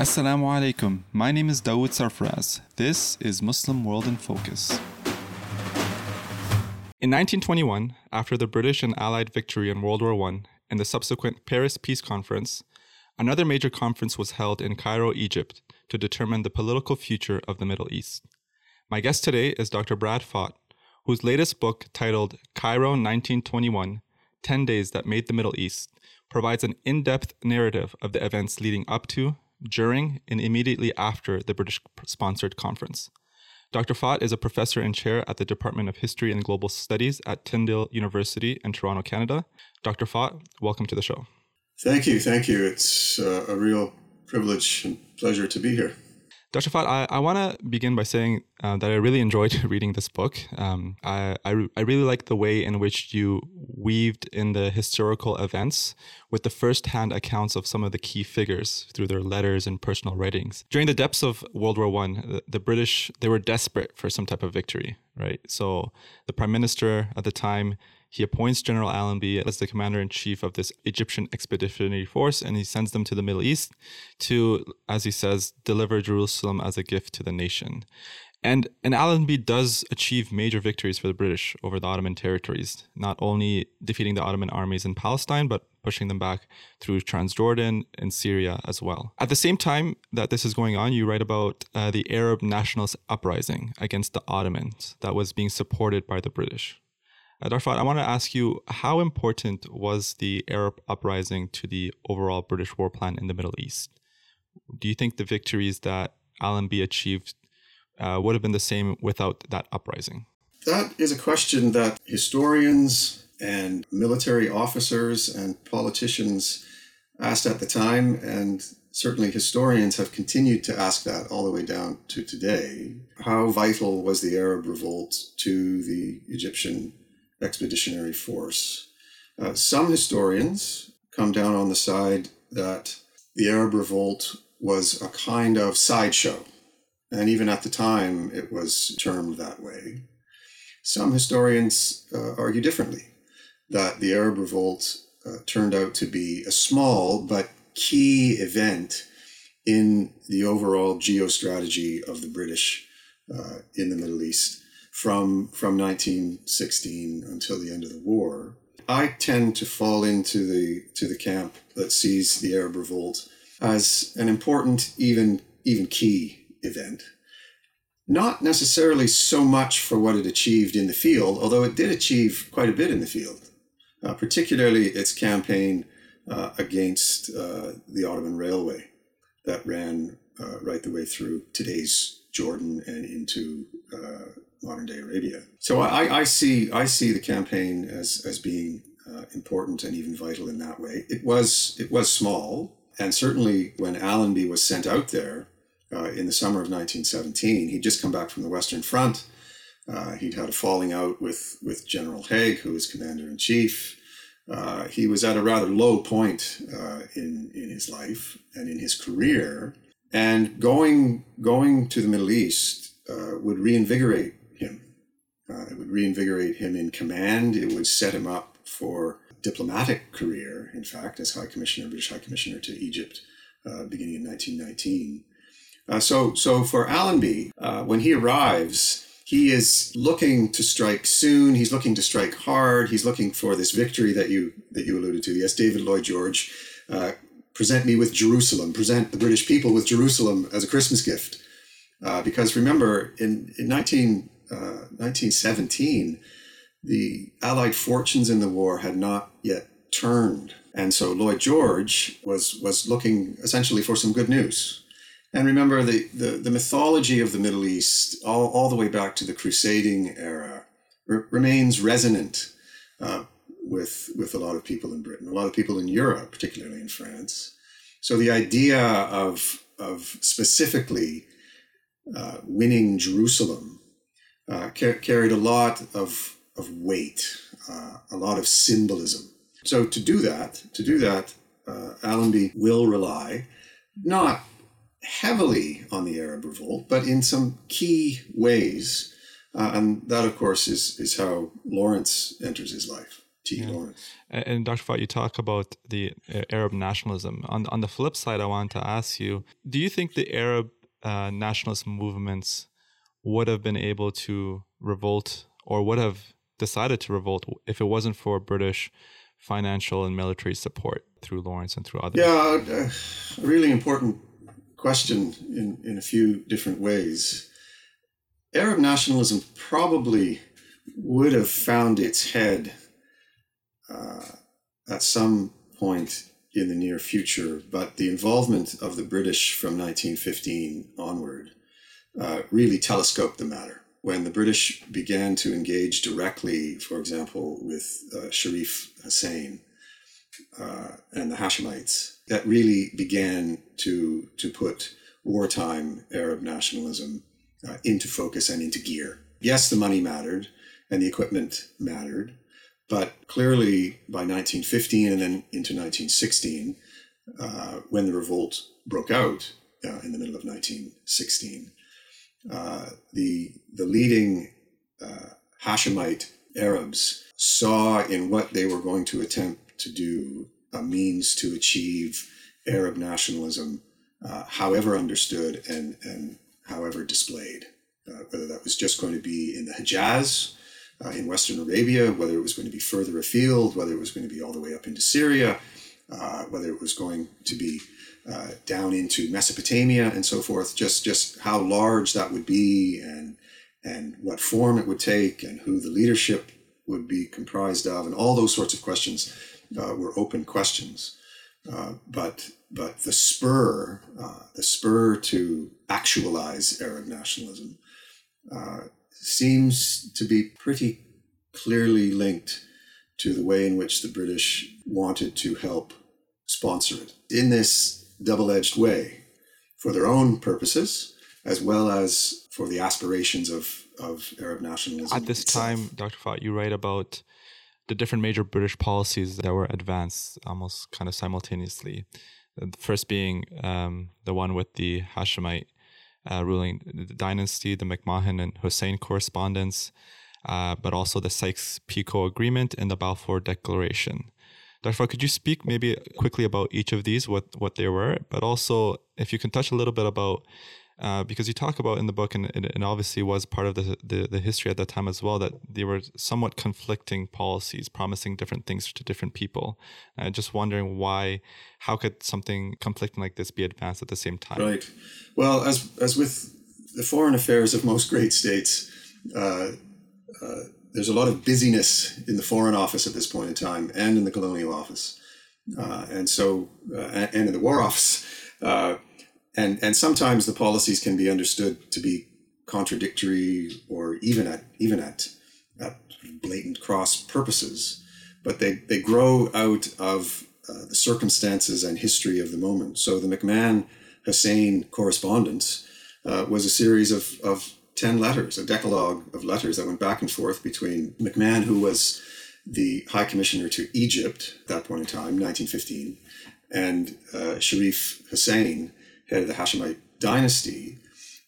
Assalamu alaikum. My name is Dawood Sarfraz. This is Muslim World in Focus. In 1921, after the British and Allied victory in World War I and the subsequent Paris Peace Conference, another major conference was held in Cairo, Egypt, to determine the political future of the Middle East. My guest today is Dr. Brad Faught, whose latest book, titled Cairo 1921, 10 Days That Made the Middle East, provides an in-depth narrative of the events leading up to, during, and immediately after the British-sponsored conference. Dr. Faught is a professor and chair at the Department of History and Global Studies at Tyndale University in Toronto, Canada. Dr. Faught, welcome to the show. Thank you. It's a real privilege and pleasure to be here. Dr. Faught, I want to begin by saying that I really enjoyed reading this book. I really like the way in which you weaved in the historical events with the first-hand accounts of some of the key figures through their letters and personal writings. During the depths of World War I, the British, they were desperate for some type of victory, right? So the prime minister at the time, he appoints General Allenby as the commander-in-chief of this Egyptian expeditionary force, and he sends them to the Middle East to, as he says, deliver Jerusalem as a gift to the nation. And Allenby does achieve major victories for the British over the Ottoman territories, not only defeating the Ottoman armies in Palestine, but pushing them back through Transjordan and Syria as well. At the same time that this is going on, you write about the Arab nationalist uprising against the Ottomans that was being supported by the British. Dr. Faught, I want to ask you, how important was the Arab uprising to the overall British war plan in the Middle East? Do you think the victories that Allenby achieved would have been the same without that uprising? That is a question that historians and military officers and politicians asked at the time, and certainly historians have continued to ask that all the way down to today. How vital was the Arab revolt to the Egyptian expeditionary force? Some historians come down on the side that the Arab revolt was a kind of sideshow, and even at the time it was termed that way. Some historians argue differently, that the Arab revolt turned out to be a small but key event in the overall geostrategy of the British in the Middle East from 1916 until the end of the war. I tend to fall into the camp that sees the Arab revolt as an important, even key event. Not necessarily so much for what it achieved in the field, although it did achieve quite a bit in the field, particularly its campaign against the Ottoman railway that ran right the way through today's Jordan and into modern-day Arabia. So I see the campaign as being important and even vital in that way. It was small, and certainly when Allenby was sent out there in the summer of 1917, he'd just come back from the Western Front. He'd had a falling out with General Haig, who was commander-in-chief. He was at a rather low point in his life and in his career, and going to the Middle East would reinvigorate him. It would reinvigorate him in command. It would set him up for diplomatic career, in fact, as High Commissioner, British High Commissioner to Egypt, beginning in 1919. So for Allenby, when he arrives, he is looking to strike soon. He's looking to strike hard. He's looking for this victory that you alluded to. Yes, David Lloyd George, present me with Jerusalem. Present the British people with Jerusalem as a Christmas gift. Because remember, in 1917, the Allied fortunes in the war had not yet turned. And so Lloyd George was looking essentially for some good news. And remember, the mythology of the Middle East, all the way back to the Crusading era, remains resonant with a lot of people in Britain, a lot of people in Europe, particularly in France. So the idea of specifically winning Jerusalem carried a lot of weight, a lot of symbolism. So to do that, Allenby will rely not heavily on the Arab revolt, but in some key ways. And that, of course, is how Lawrence enters his life. Lawrence. And Dr. Faught, you talk about the Arab nationalism. On the flip side, I want to ask you, do you think the Arab nationalist movements would have been able to revolt or would have decided to revolt if it wasn't for British financial and military support through Lawrence and through others? Yeah, a really important question in a few different ways. Arab nationalism probably would have found its head at some point in the near future, but the involvement of the British from 1915 onward really telescoped the matter. When the British began to engage directly, for example, with Sharif Hussein and the Hashemites, that really began to put wartime Arab nationalism into focus and into gear. Yes, the money mattered and the equipment mattered, but clearly by 1915 and then into 1916, when the revolt broke out in the middle of 1916, the leading Hashemite Arabs saw in what they were going to attempt to do a means to achieve Arab nationalism, however understood and however displayed, whether that was just going to be in the Hejaz, in Western Arabia, whether it was going to be further afield, whether it was going to be all the way up into Syria, whether it was going to be down into Mesopotamia and so forth, just how large that would be and what form it would take and who the leadership would be comprised of and all those sorts of questions were open questions. But the spur to actualize Arab nationalism seems to be pretty clearly linked to the way in which the British wanted to help sponsor it in this double-edged way for their own purposes as well as for the aspirations of Arab nationalism. At this time, Dr. Faught, you write about the different major British policies that were advanced almost kind of simultaneously. The first being the one with the Hashemite ruling the dynasty, the McMahon-Hussein correspondence, but also the Sykes-Picot agreement and the Balfour Declaration. Dr. Faught, could you speak maybe quickly about each of these, what they were, but also if you can touch a little bit about, because you talk about in the book, and obviously was part of the history at that time as well, that they were somewhat conflicting policies, promising different things to different people. Just wondering how could something conflicting like this be advanced at the same time? Right. Well, as with the foreign affairs of most great states, there's a lot of busyness in the Foreign Office at this point in time and in the Colonial Office, and in the War Office. And sometimes the policies can be understood to be contradictory or even at blatant cross purposes, but they grow out of the circumstances and history of the moment. So the McMahon-Hussein correspondence was a series of 10 letters, a decalogue of letters that went back and forth between McMahon, who was the High Commissioner to Egypt at that point in time, 1915, and Sharif Hussein, head of the Hashemite dynasty.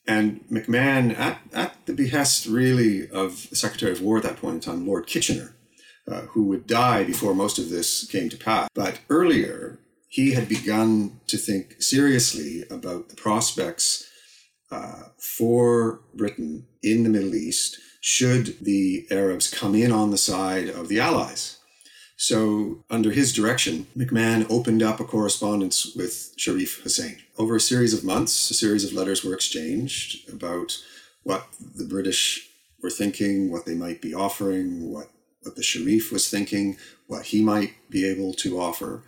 And McMahon, at the behest really of the Secretary of War at that point in time, Lord Kitchener, who would die before most of this came to pass. But earlier, he had begun to think seriously about the prospects for Britain in the Middle East should the Arabs come in on the side of the Allies. So under his direction, McMahon opened up a correspondence with Sharif Hussein. Over a series of months, a series of letters were exchanged about what the British were thinking, what they might be offering, what the Sharif was thinking, what he might be able to offer.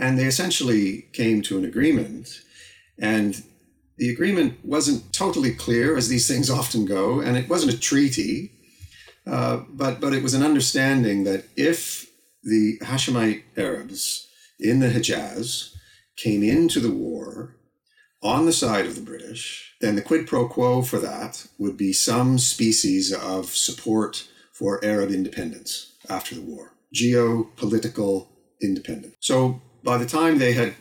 And they essentially came to an agreement. And the agreement wasn't totally clear, as these things often go, and it wasn't a treaty, but it was an understanding that if the Hashemite Arabs in the Hejaz came into the war on the side of the British, then the quid pro quo for that would be some species of support for Arab independence after the war, geopolitical independence. So by the time they had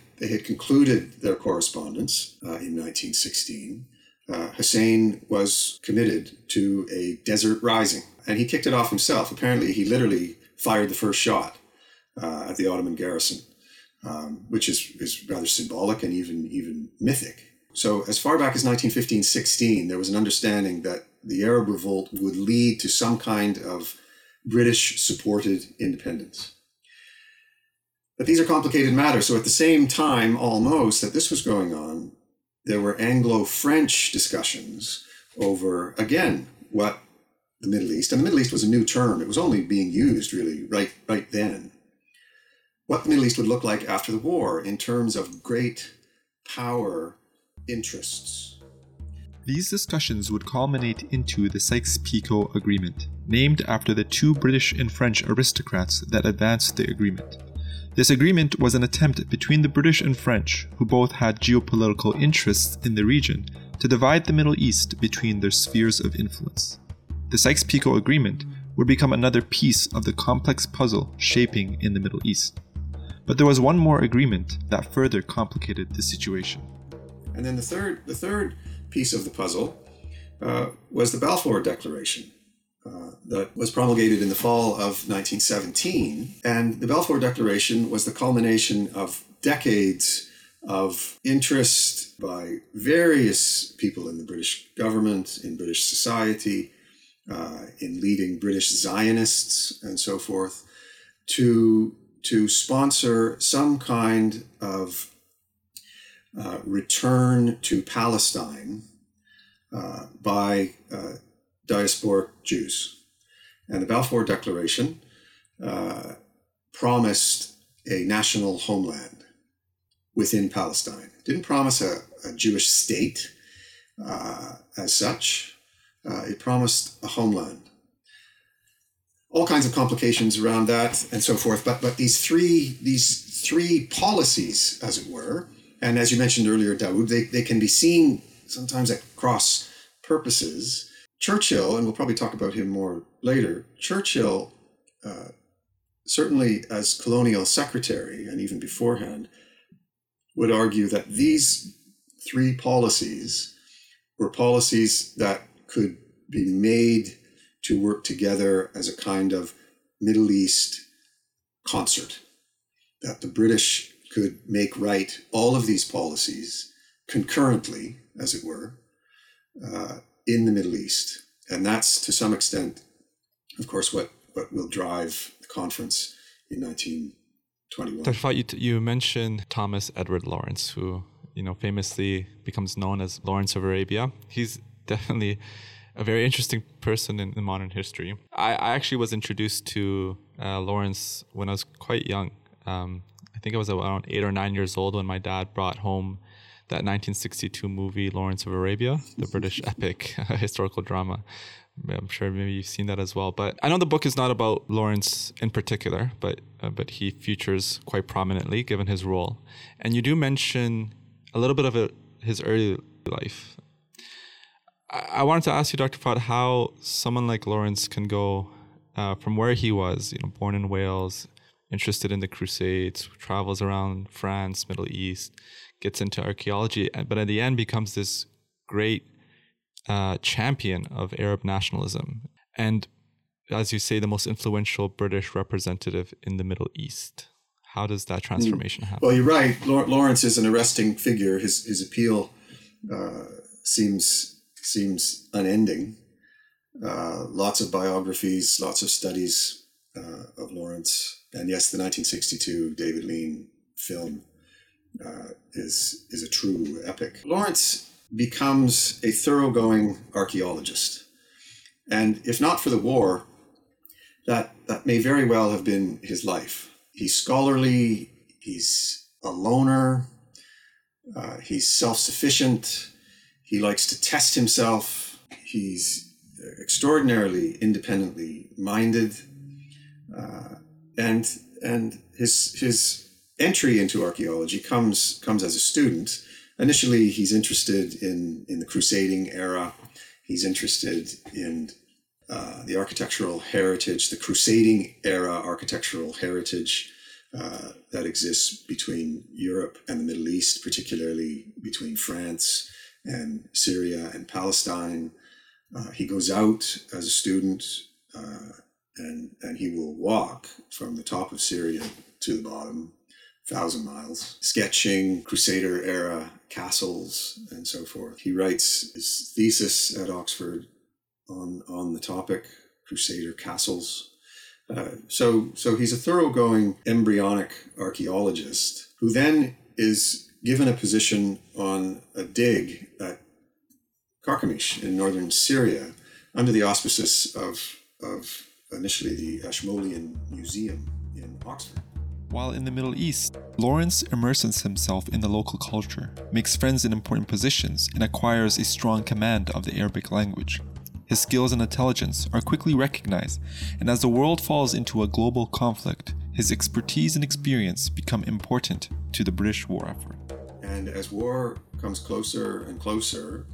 concluded their correspondence in 1916, Hussein was committed to a desert rising, and he kicked it off himself. Apparently, he literally fired the first shot at the Ottoman garrison, which is rather symbolic and even mythic. So as far back as 1915-16, there was an understanding that the Arab revolt would lead to some kind of British-supported independence. But these are complicated matters. So at the same time, almost, that this was going on, there were Anglo-French discussions over, again, what the Middle East, and the Middle East was a new term. It was only being used, really, right then. What the Middle East would look like after the war in terms of great power interests. These discussions would culminate into the Sykes-Picot Agreement, named after the two British and French aristocrats that advanced the agreement. This agreement was an attempt between the British and French, who both had geopolitical interests in the region, to divide the Middle East between their spheres of influence. The Sykes-Picot Agreement would become another piece of the complex puzzle shaping in the Middle East. But there was one more agreement that further complicated the situation. And then the third piece of the puzzle was the Balfour Declaration that was promulgated in the fall of 1917. And the Balfour Declaration was the culmination of decades of interest by various people in the British government, in British society, in leading British Zionists and so forth, to sponsor some kind of return to Palestine by diasporic Jews. And the Balfour Declaration promised a national homeland within Palestine. It didn't promise a Jewish state as such. It promised a homeland. All kinds of complications around that and so forth. But these three policies, as it were, and as you mentioned earlier, Dawood, they can be seen sometimes at cross purposes. Churchill, and we'll probably talk about him more later, Churchill, certainly as colonial secretary, and even beforehand, would argue that these three policies were policies that could be made to work together as a kind of Middle East concert, that the British could make right all of these policies concurrently, as it were, in the Middle East. And that's, to some extent, of course, what will drive the conference in 1921. Dr. Faught, you mentioned Thomas Edward Lawrence, who famously becomes known as Lawrence of Arabia. He's definitely a very interesting person in modern history. I actually was introduced to Lawrence when I was quite young. I think I was around 8 or 9 years old when my dad brought home that 1962 movie, Lawrence of Arabia, the British epic historical drama. I'm sure maybe you've seen that as well. But I know the book is not about Lawrence in particular, but he features quite prominently given his role. And you do mention a little bit of his early life. I wanted to ask you, Dr. Faught, how someone like Lawrence can go from where he was, born in Wales, interested in the Crusades, travels around France, Middle East, gets into archaeology, but at the end becomes this great champion of Arab nationalism. And as you say, the most influential British representative in the Middle East. How does that transformation happen? Well, you're right. Lawrence is an arresting figure. His appeal seems unending. Lots of biographies, lots of studies of Lawrence. And yes, the 1962 David Lean film is a true epic. Lawrence becomes a thoroughgoing archaeologist. And if not for the war, that may very well have been his life. He's scholarly, he's a loner, he's self-sufficient, he likes to test himself, he's extraordinarily independently minded, and his entry into archaeology comes as a student. Initially, he's interested in the Crusading era. He's interested in the architectural heritage, the Crusading era architectural heritage that exists between Europe and the Middle East, particularly between France and Syria and Palestine. He goes out as a student and he will walk from the top of Syria to the bottom, 1,000 miles, sketching Crusader-era castles and so forth. He writes his thesis at Oxford on the topic, Crusader castles. So he's a thoroughgoing embryonic archaeologist who then is given a position on a dig at Carchemish in northern Syria under the auspices of initially the Ashmolean Museum in Oxford. While in the Middle East, Lawrence immerses himself in the local culture, makes friends in important positions, and acquires a strong command of the Arabic language. His skills and intelligence are quickly recognized, and as the world falls into a global conflict, his expertise and experience become important to the British war effort. And as war comes closer and closer,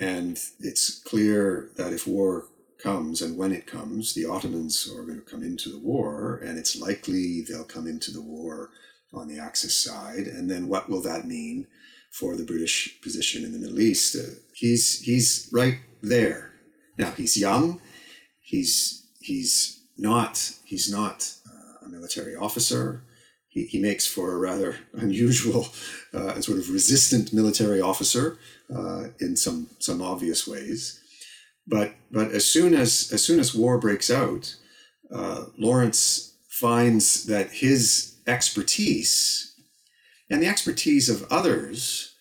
and it's clear that if war comes, and when it comes, the Ottomans are going to come into the war, and it's likely they'll come into the war on the Axis side. And then what will that mean for the British position in the Middle East? He's right there. Now, he's young, he's not a military officer. He makes for a rather unusual and sort of resistant military officer in some obvious ways. But as soon as war breaks out, Lawrence finds that his expertise and the expertise of others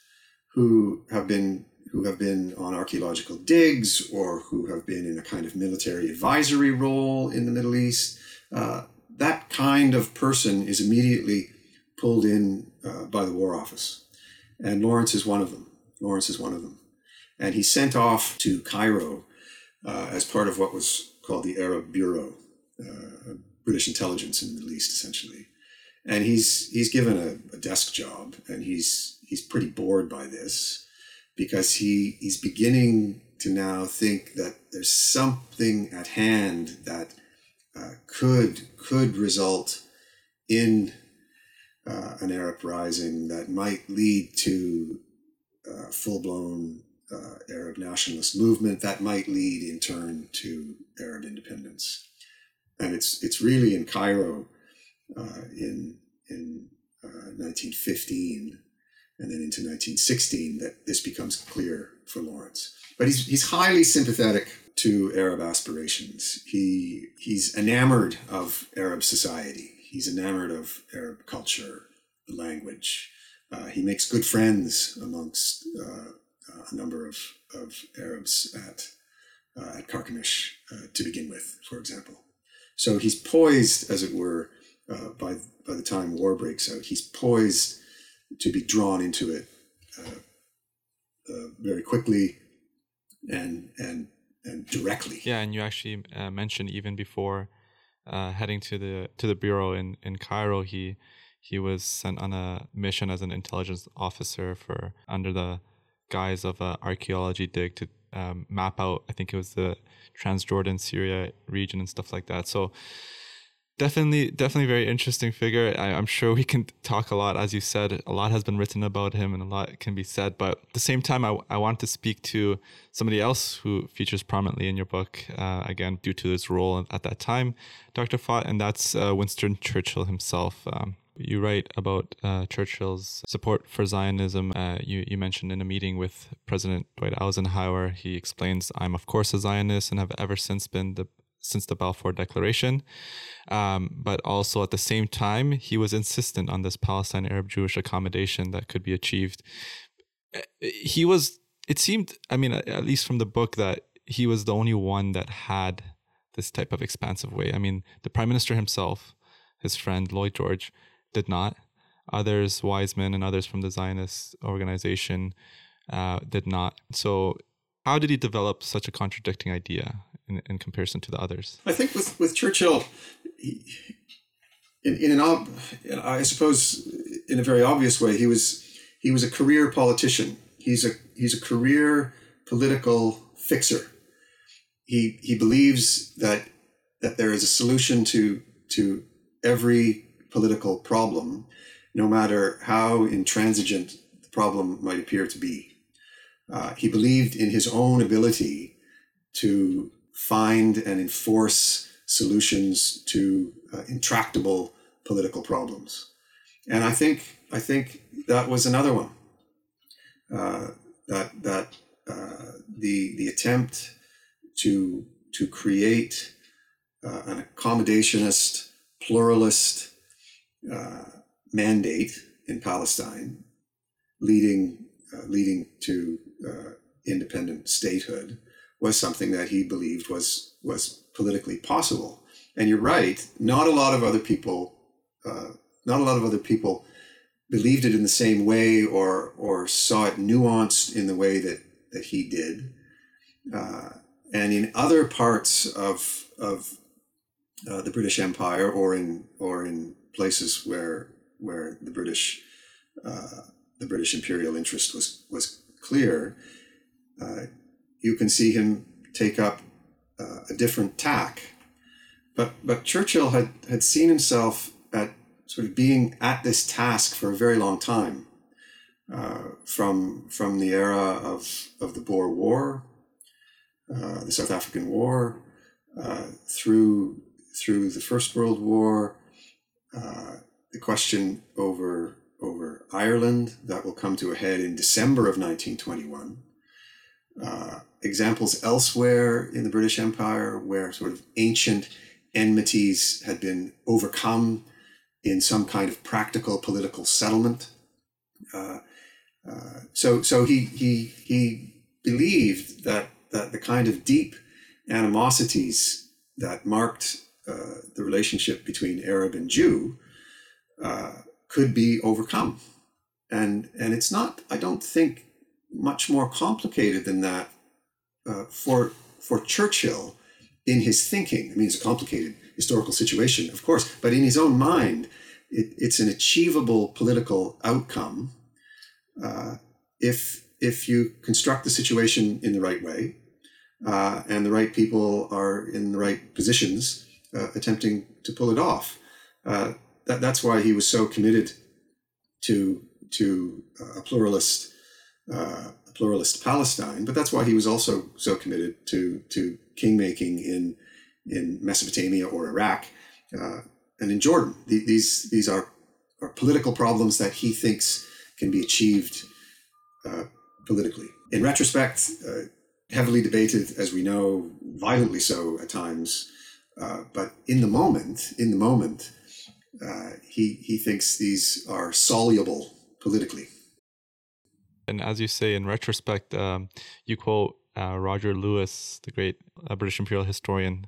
who have been on archaeological digs or who have been in a kind of military advisory role in the Middle East, that kind of person is immediately pulled in by the War Office. And Lawrence is one of them. And he's sent off to Cairo as part of what was called the Arab Bureau, British intelligence in the Middle East, essentially. And he's given a desk job, and he's pretty bored by this, because he's beginning to now think that there's something at hand that could result in an Arab rising that might lead to a full-blown Arab nationalist movement that might lead in turn to Arab independence. And it's really in Cairo in 1915 and then into 1916 that this becomes clear for Lawrence. But he's highly sympathetic to Arab aspirations. He's enamored of Arab society. He's enamored of Arab culture, the language. He makes good friends amongst a number of Arabs at Carchemish to begin with, for example. So he's poised, as it were, by the time war breaks out, he's poised to be drawn into it very quickly and directly. Yeah, and you actually mentioned even before heading to the bureau in Cairo, he was sent on a mission as an intelligence officer for under the guise of an archaeology dig to map out, I think it was the Transjordan, Syria region and stuff like that. So. Definitely very interesting figure. I'm sure we can talk a lot. As you said, a lot has been written about him and a lot can be said. But at the same time, I want to speak to somebody else who features prominently in your book, again, due to his role at that time, Dr. Faught, and that's Winston Churchill himself. You write about Churchill's support for Zionism. You mentioned in a meeting with President Dwight Eisenhower, he explains, "I'm of course a Zionist and have ever since been since the Balfour Declaration." But also at the same time, he was insistent on this Palestine Arab Jewish accommodation that could be achieved. He was, it seemed, I mean, at least from the book, that he was the only one that had this type of expansive way. I mean, the Prime Minister himself, his friend Lloyd George, did not. Others, Wiseman and others from the Zionist organization, did not. So how did he develop such a contradicting idea in comparison to the others? I think with Churchill, in a very obvious way, he was a career politician. He's a career political fixer. He believes that there is a solution to every political problem, no matter how intransigent the problem might appear to be. He believed in his own ability to find and enforce solutions to intractable political problems. And I think that was another one. The attempt to create an accommodationist, pluralist mandate in Palestine, leading to independent statehood, was something that he believed was politically possible. And you're right; not a lot of other people believed it in the same way, or saw it nuanced in the way that he did. And in other parts of the British Empire, or in places where the British imperial interest was clear, you can see him take up a different tack. But Churchill had seen himself at sort of being at this task for a very long time, from the era of the Boer War, the South African War, through the First World War, the question over Ireland that will come to a head in December of 1921. Examples elsewhere in the British Empire where sort of ancient enmities had been overcome in some kind of practical political settlement. So he believed that the kind of deep animosities that marked the relationship between Arab and Jew could be overcome, and it's not, I don't think, much more complicated than that for Churchill in his thinking. I mean, it's a complicated historical situation, of course, but in his own mind, it's an achievable political outcome if you construct the situation in the right way and the right people are in the right positions attempting to pull it off. That's why he was so committed to a pluralist Palestine, but that's why he was also so committed to kingmaking in Mesopotamia or Iraq and in Jordan. These are political problems that he thinks can be achieved politically. In retrospect, heavily debated, as we know, violently so at times, but in the moment, he thinks these are soluble politically. And as you say, in retrospect, you quote Roger Lewis, the great British imperial historian,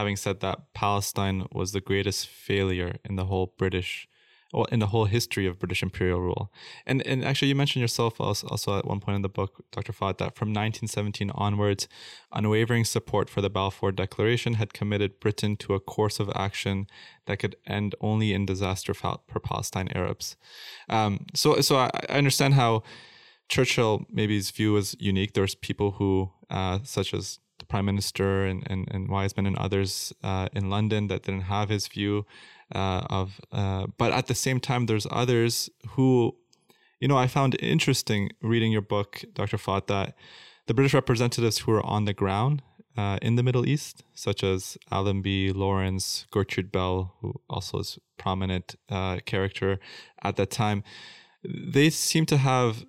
having said that Palestine was the greatest failure in the whole history of British imperial rule. And actually, you mentioned yourself also at one point in the book, Dr. Faught, that from 1917 onwards, unwavering support for the Balfour Declaration had committed Britain to a course of action that could end only in disaster for Palestine Arabs. So I understand how Churchill, maybe his view was unique. There's people who, such as the Prime Minister and Wiseman and others in London, that didn't have his view but at the same time, there's others who, I found interesting reading your book, Dr. Faught, that the British representatives who were on the ground in the Middle East, such as Allenby, Lawrence, Gertrude Bell, who also is a prominent character at that time, they seem to have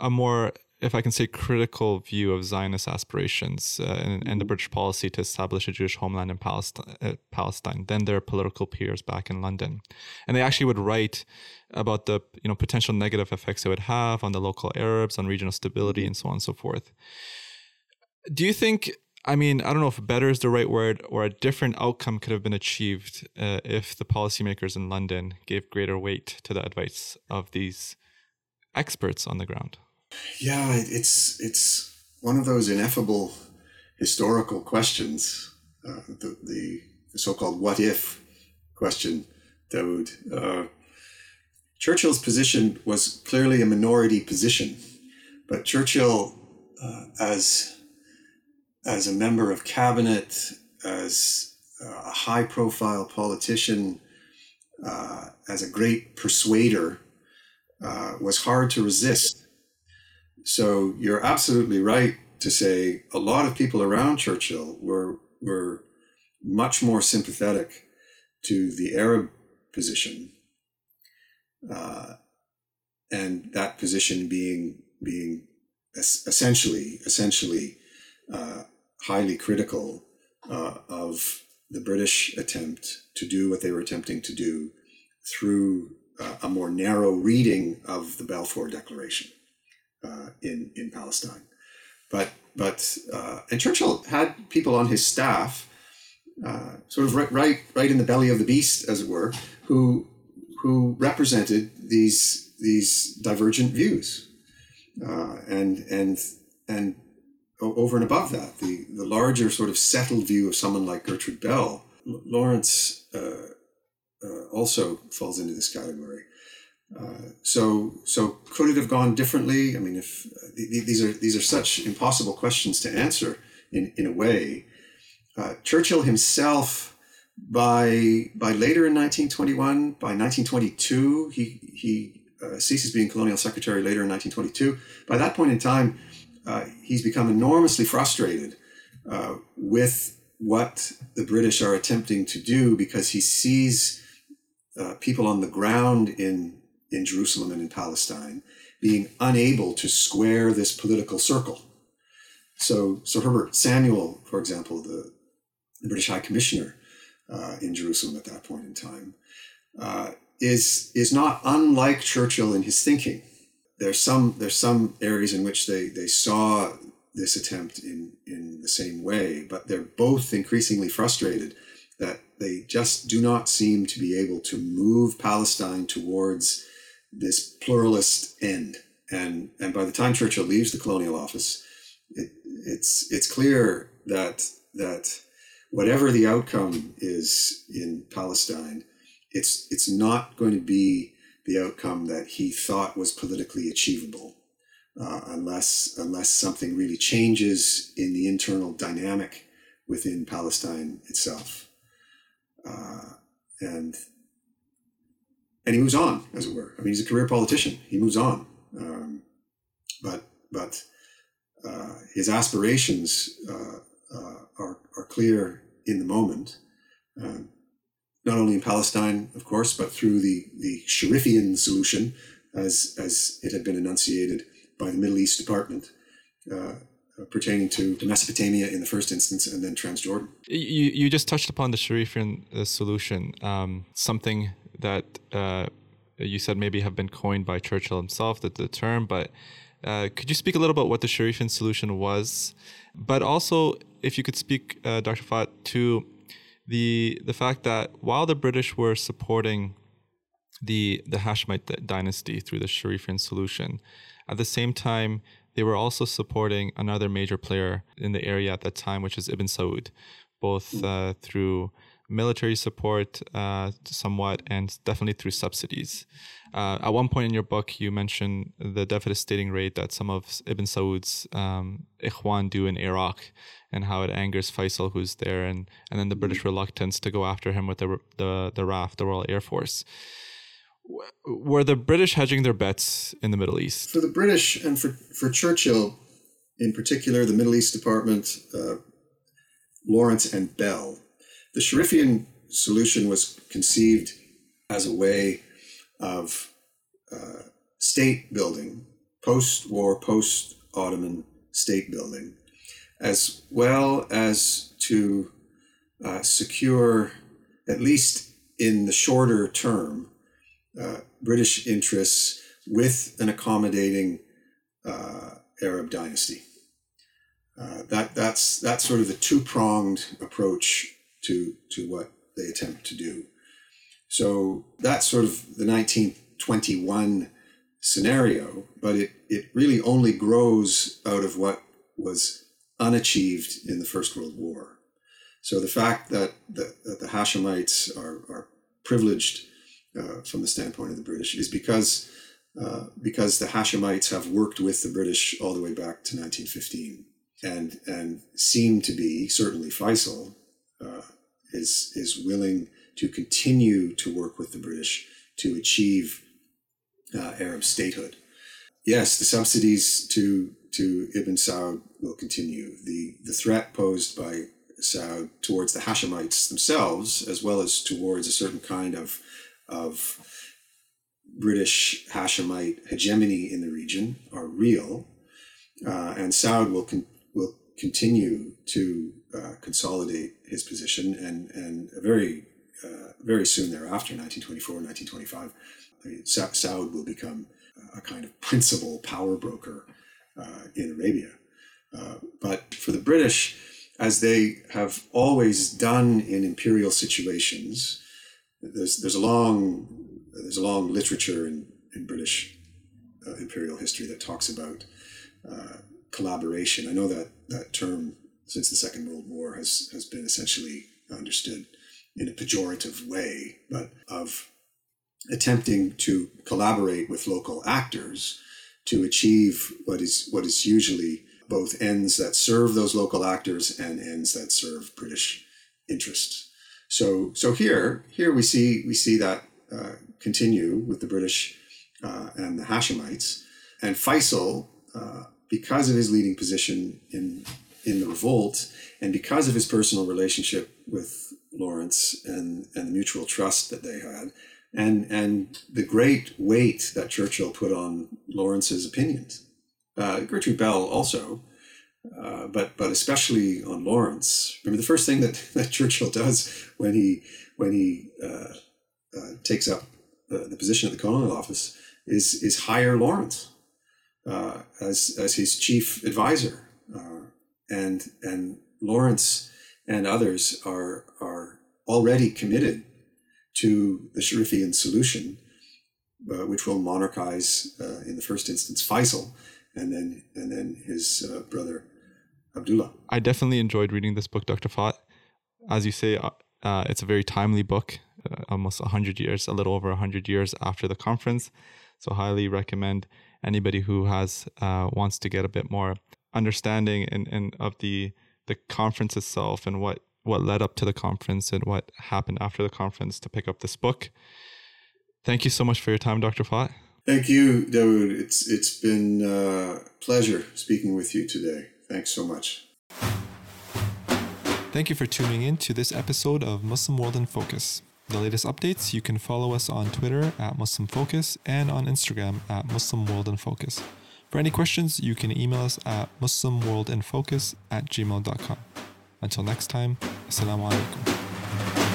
a more, if I can say, critical view of Zionist aspirations and the British policy to establish a Jewish homeland in Palestine than their political peers back in London. And they actually would write about the potential negative effects it would have on the local Arabs, on regional stability, and so on and so forth. Do you think, I don't know if better is the right word, or a different outcome could have been achieved if the policymakers in London gave greater weight to the advice of these experts on the ground? Yeah, it's one of those ineffable historical questions, the so-called "what if" question, Dawood. Churchill's position was clearly a minority position, but Churchill, as a member of cabinet, as a high-profile politician, as a great persuader, was hard to resist. So you're absolutely right to say a lot of people around Churchill were much more sympathetic to the Arab position, and that position being essentially highly critical of the British attempt to do what they were attempting to do through a more narrow reading of the Balfour Declaration in Palestine. But and Churchill had people on his staff, sort of right in the belly of the beast, as it were, who represented these divergent views, and over and above that, the larger sort of settled view of someone like Gertrude Bell. Lawrence also falls into this category. So could it have gone differently? I mean, if these are such impossible questions to answer in a way. Churchill himself, by later in 1921, by 1922, he ceases being colonial secretary later in 1922. By that point in time, he's become enormously frustrated with what the British are attempting to do, because he sees people on the ground in Jerusalem and in Palestine being unable to square this political circle. So Herbert Samuel, for example, the British High Commissioner in Jerusalem at that point in time, is not unlike Churchill in his thinking. There's some areas in which they saw this attempt in the same way, but they're both increasingly frustrated that they just do not seem to be able to move Palestine towards this pluralist end. And by the time Churchill leaves the colonial office, it's clear that whatever the outcome is in Palestine, it's not going to be the outcome that he thought was politically achievable, unless something really changes in the internal dynamic within Palestine itself. And he moves on, as it were. I mean, he's a career politician. He moves on, but his aspirations are clear in the moment, not only in Palestine, of course, but through the Sharifian solution, as it had been enunciated by the Middle East Department, pertaining to Mesopotamia in the first instance, and then Transjordan. You just touched upon the Sharifian solution, something that you said maybe have been coined by Churchill himself, the term, but could you speak a little about what the Sharifian solution was? But also, if you could speak, Dr. Faught, to the fact that while the British were supporting the Hashemite dynasty through the Sharifian solution, at the same time, they were also supporting another major player in the area at that time, which is Ibn Saud, both through military support somewhat, and definitely through subsidies. At one point in your book, you mentioned the devastating raid that some of Ibn Saud's Ikhwan do in Iraq, and how it angers Faisal, who's there, and then the British reluctance to go after him with the RAF, the Royal Air Force. Were the British hedging their bets in the Middle East? For the British and for Churchill in particular, the Middle East Department, Lawrence and Bell, the Sharifian solution was conceived as a way of state building, post-war, post-Ottoman state building, as well as to secure, at least in the shorter term, British interests with an accommodating Arab dynasty. That's sort of the two-pronged approach to what they attempt to do. So that's sort of the 1921 scenario, but it really only grows out of what was unachieved in the First World War. So the fact that the Hashemites are privileged from the standpoint of the British is because the Hashemites have worked with the British all the way back to 1915 and seem to be, certainly Faisal, is willing to continue to work with the British to achieve Arab statehood. Yes, the subsidies to Ibn Saud will continue. The threat posed by So towards the Hashemites themselves, as well as towards a certain kind of British Hashemite hegemony in the region, are real, and Saud will continue to consolidate his position, and very soon thereafter, 1924, 1925, I mean, Saud will become a kind of principal power broker in Arabia. But for the British, as they have always done in imperial situations, there's a long literature in British imperial history that talks about collaboration. I know that term since the Second World War has been essentially understood in a pejorative way, but of attempting to collaborate with local actors to achieve what is usually both ends that serve those local actors and ends that serve British interests. So here we see that continue with the British and the Hashemites, and Faisal, because of his leading position in the revolt, and because of his personal relationship with Lawrence and the mutual trust that they had, and the great weight that Churchill put on Lawrence's opinions. Gertrude Bell also, but especially on Lawrence. Remember, the first thing that Churchill does when he takes up the position at the Colonial Office is hire Lawrence as his chief advisor, and Lawrence and others are already committed to the Sharifian solution, which will monarchize in the first instance Faisal, and then his brother Abdullah. I definitely enjoyed reading this book, Dr. Faught. As you say, it's a very timely book, almost 100 years, a little over 100 years after the conference. So highly recommend anybody who wants to get a bit more understanding and of the conference itself and what led up to the conference and what happened after the conference to pick up this book. Thank you so much for your time, Dr. Faught. Thank you, Dawood. It's been a pleasure speaking with you today. Thanks so much. Thank you for tuning in to this episode of Muslim World in Focus. For the latest updates, you can follow us on Twitter @MuslimFocus and on Instagram @MuslimWorldInFocus. For any questions, you can email us at muslimworldinfocus@gmail.com. Until next time, Assalamu alaikum.